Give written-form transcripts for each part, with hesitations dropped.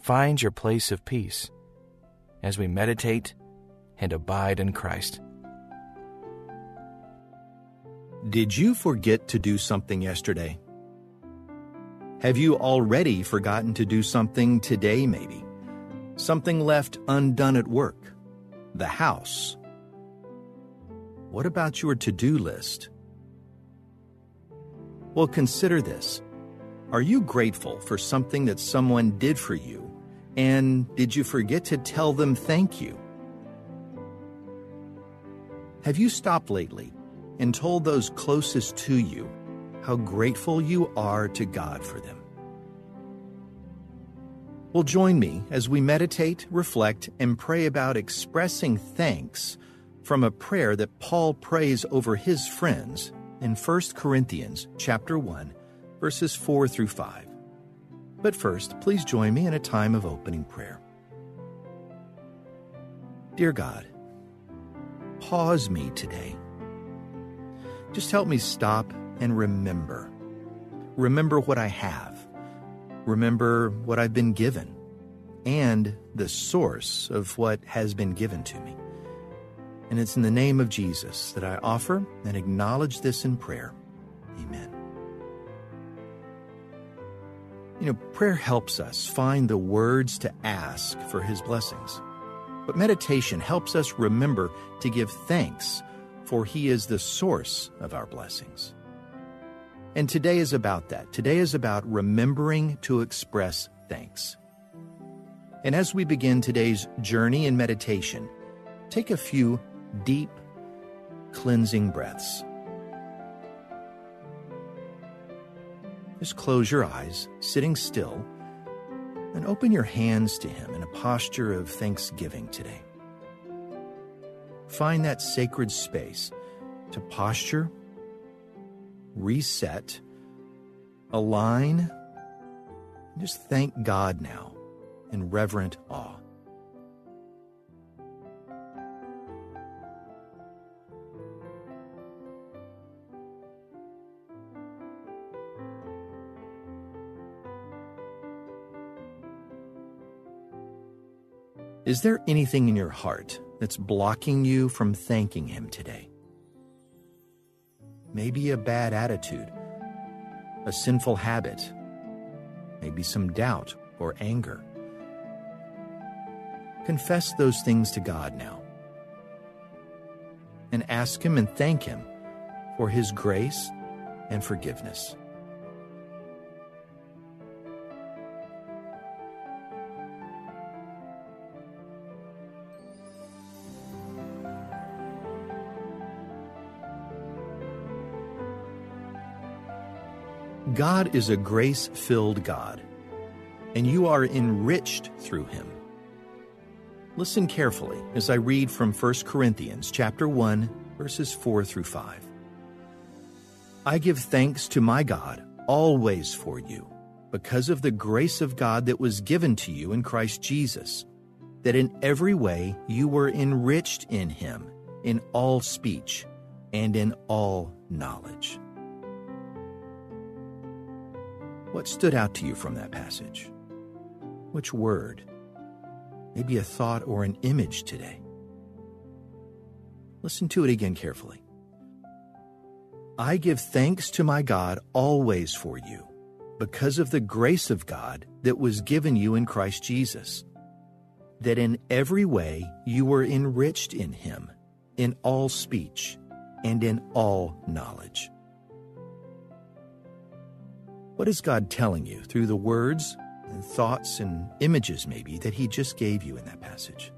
find your place of peace as we meditate and abide in Christ. Did you forget to do something yesterday? Have you already forgotten to do something today, maybe? Something left undone at work, the house. What about your to-do list? Well, consider this. Are you grateful for something that someone did for you? And did you forget to tell them thank you? Have you stopped lately and told those closest to you how grateful you are to God for them? Well, join me as we meditate, reflect, and pray about expressing thanks from a prayer that Paul prays over his friends in 1 Corinthians chapter 1, verses 4 through 5. But first, please join me in a time of opening prayer. Dear God, pause me today. Just help me stop and remember. Remember what I have. Remember what I've been given and the source of what has been given to me. And it's in the name of Jesus that I offer and acknowledge this in prayer. Amen. Prayer helps us find the words to ask for His blessings. But meditation helps us remember to give thanks, for He is the source of our blessings. And today is about that. Today is about remembering to express thanks. And as we begin today's journey in meditation, take a few deep, cleansing breaths. Just close your eyes, sitting still, and open your hands to Him in a posture of thanksgiving today. Find that sacred space to posture, reset, align, and just thank God now in reverent awe. Is there anything in your heart that's blocking you from thanking Him today? Maybe a bad attitude, a sinful habit, maybe some doubt or anger. Confess those things to God now and ask Him and thank Him for His grace and forgiveness. God is a grace-filled God, and you are enriched through Him. Listen carefully as I read from 1 Corinthians chapter 1, verses 4 through 5. I give thanks to my God always for you, because of the grace of God that was given to you in Christ Jesus, that in every way you were enriched in Him, in all speech and in all knowledge. What stood out to you from that passage? Which word? Maybe a thought or an image today. Listen to it again carefully. I give thanks to my God always for you, because of the grace of God that was given you in Christ Jesus, that in every way you were enriched in Him, in all speech and in all knowledge. What is God telling you through the words and thoughts and images, maybe, that He just gave you in that passage?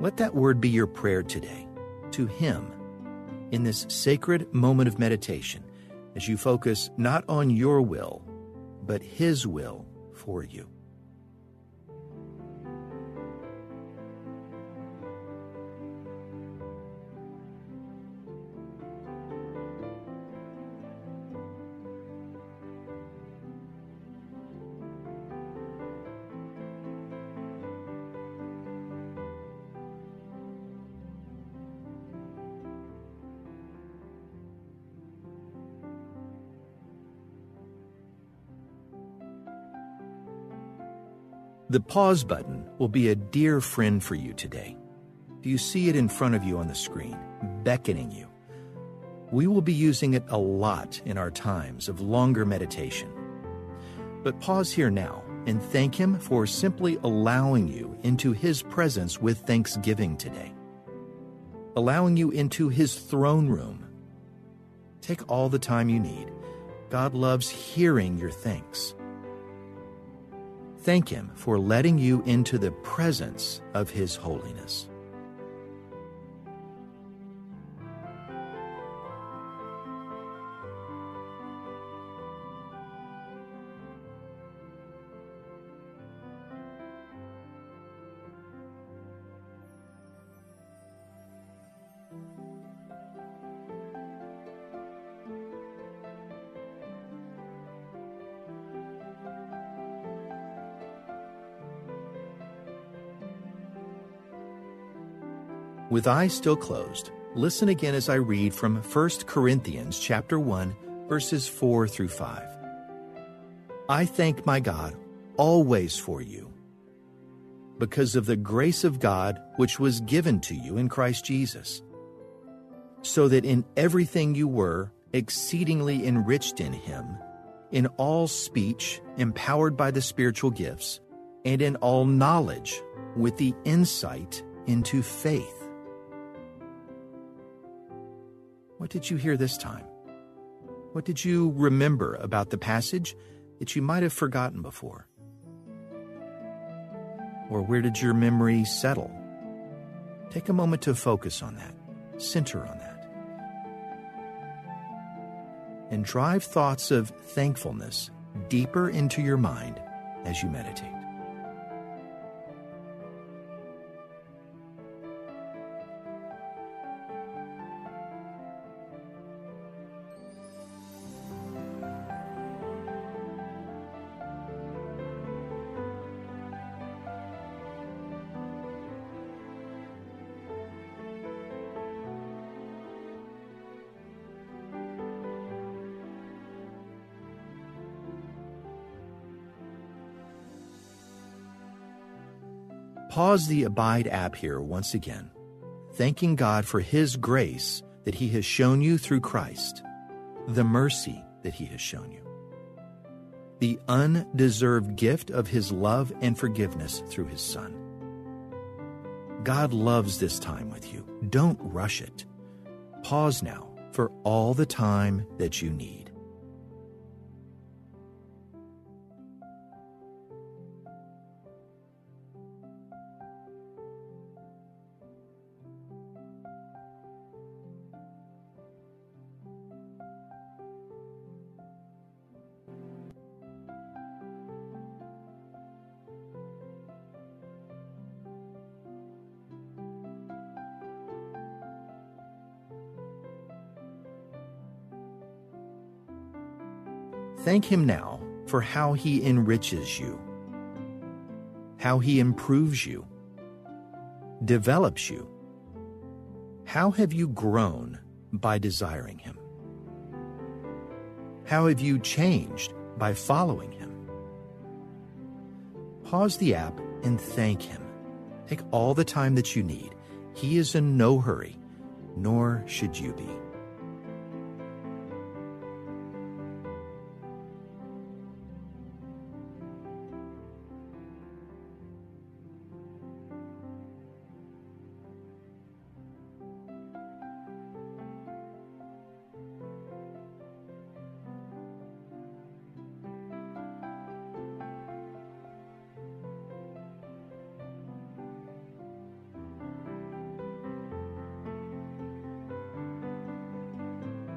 Let that word be your prayer today, to Him, in this sacred moment of meditation, as you focus not on your will, but His will for you. The pause button will be a dear friend for you today. Do you see it in front of you on the screen, beckoning you? We will be using it a lot in our times of longer meditation. But pause here now and thank Him for simply allowing you into His presence with thanksgiving today. Allowing you into His throne room. Take all the time you need. God loves hearing your thanks. Thank Him for letting you into the presence of His holiness. With eyes still closed, listen again as I read from 1 Corinthians chapter 1, verses 4 through 5. I thank my God always for you, because of the grace of God which was given to you in Christ Jesus, so that in everything you were exceedingly enriched in Him, in all speech empowered by the spiritual gifts, and in all knowledge with the insight into faith. What did you hear this time? What did you remember about the passage that you might have forgotten before? Or where did your memory settle? Take a moment to focus on that, center on that, and drive thoughts of thankfulness deeper into your mind as you meditate. Pause the Abide app here once again, thanking God for His grace that He has shown you through Christ, the mercy that He has shown you, the undeserved gift of His love and forgiveness through His Son. God loves this time with you. Don't rush it. Pause now for all the time that you need. Thank Him now for how He enriches you, how He improves you, develops you. How have you grown by desiring Him? How have you changed by following Him? Pause the app and thank Him. Take all the time that you need. He is in no hurry, nor should you be.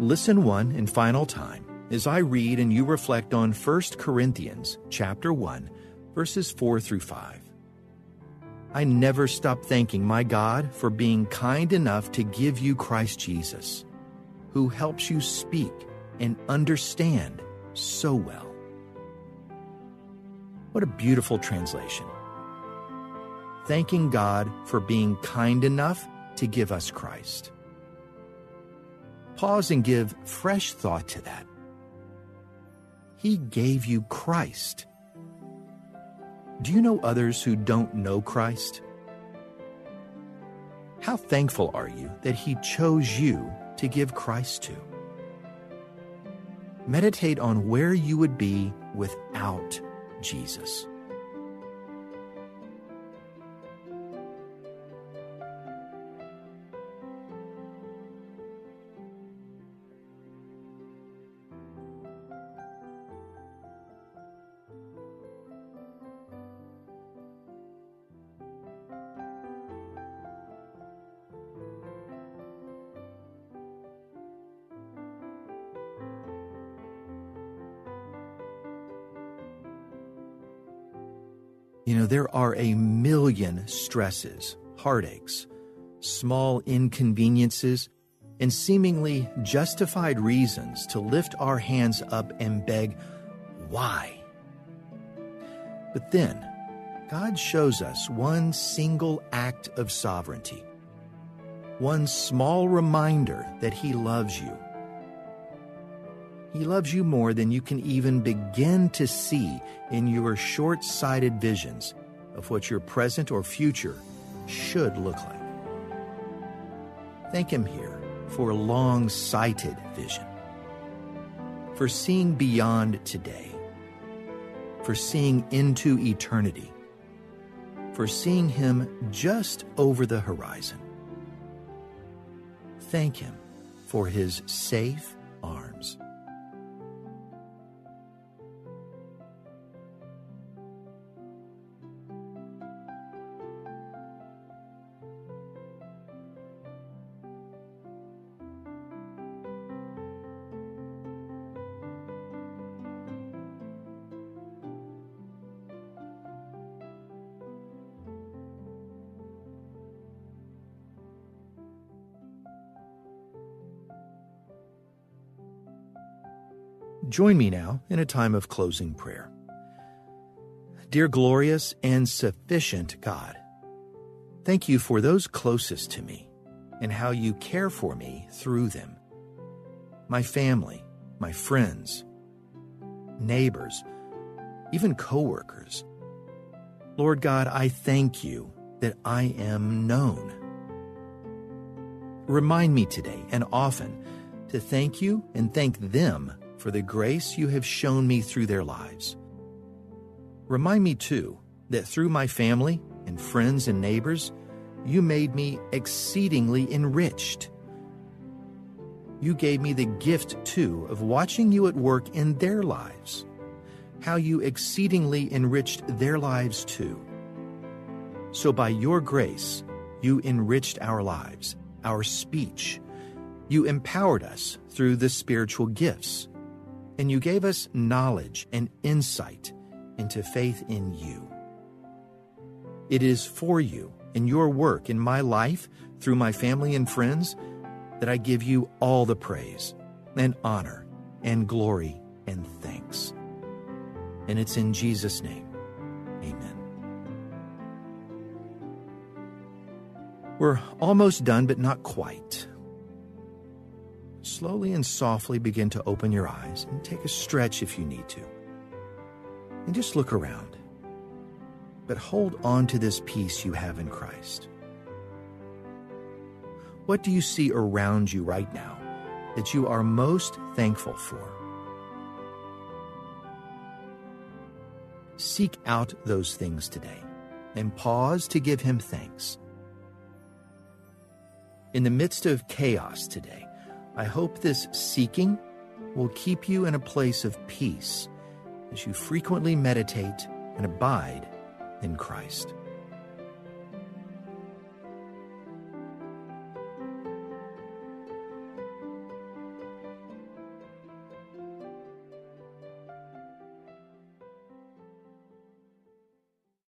Listen one and final time as I read and you reflect on 1 Corinthians chapter 1, verses 4 through 5. I never stop thanking my God for being kind enough to give you Christ Jesus, who helps you speak and understand so well. What a beautiful translation. Thanking God for being kind enough to give us Christ. Pause and give fresh thought to that. He gave you Christ. Do you know others who don't know Christ? How thankful are you that He chose you to give Christ to? Meditate on where you would be without Jesus. You know, there are a million stresses, heartaches, small inconveniences, and seemingly justified reasons to lift our hands up and beg, why? But then, God shows us one single act of sovereignty, one small reminder that He loves you. He loves you more than you can even begin to see in your short-sighted visions of what your present or future should look like. Thank Him here for long-sighted vision, for seeing beyond today, for seeing into eternity, for seeing Him just over the horizon. Thank Him for His safe arms. Join me now in a time of closing prayer. Dear glorious and sufficient God, thank you for those closest to me and how you care for me through them. My family, my friends, neighbors, even coworkers. Lord God, I thank you that I am known. Remind me today and often to thank you and thank them for the grace you have shown me through their lives. Remind me too that through my family and friends and neighbors, you made me exceedingly enriched. You gave me the gift too of watching you at work in their lives, how you exceedingly enriched their lives too. So by your grace, you enriched our lives, our speech. You empowered us through the spiritual gifts, and you gave us knowledge and insight into faith in you. It is for you and your work in my life, through my family and friends, that I give you all the praise and honor and glory and thanks. And it's in Jesus' name, amen. We're almost done, but not quite. Slowly and softly begin to open your eyes and take a stretch if you need to. And just look around. But hold on to this peace you have in Christ. What do you see around you right now that you are most thankful for? Seek out those things today and pause to give Him thanks. In the midst of chaos today, I hope this seeking will keep you in a place of peace as you frequently meditate and abide in Christ.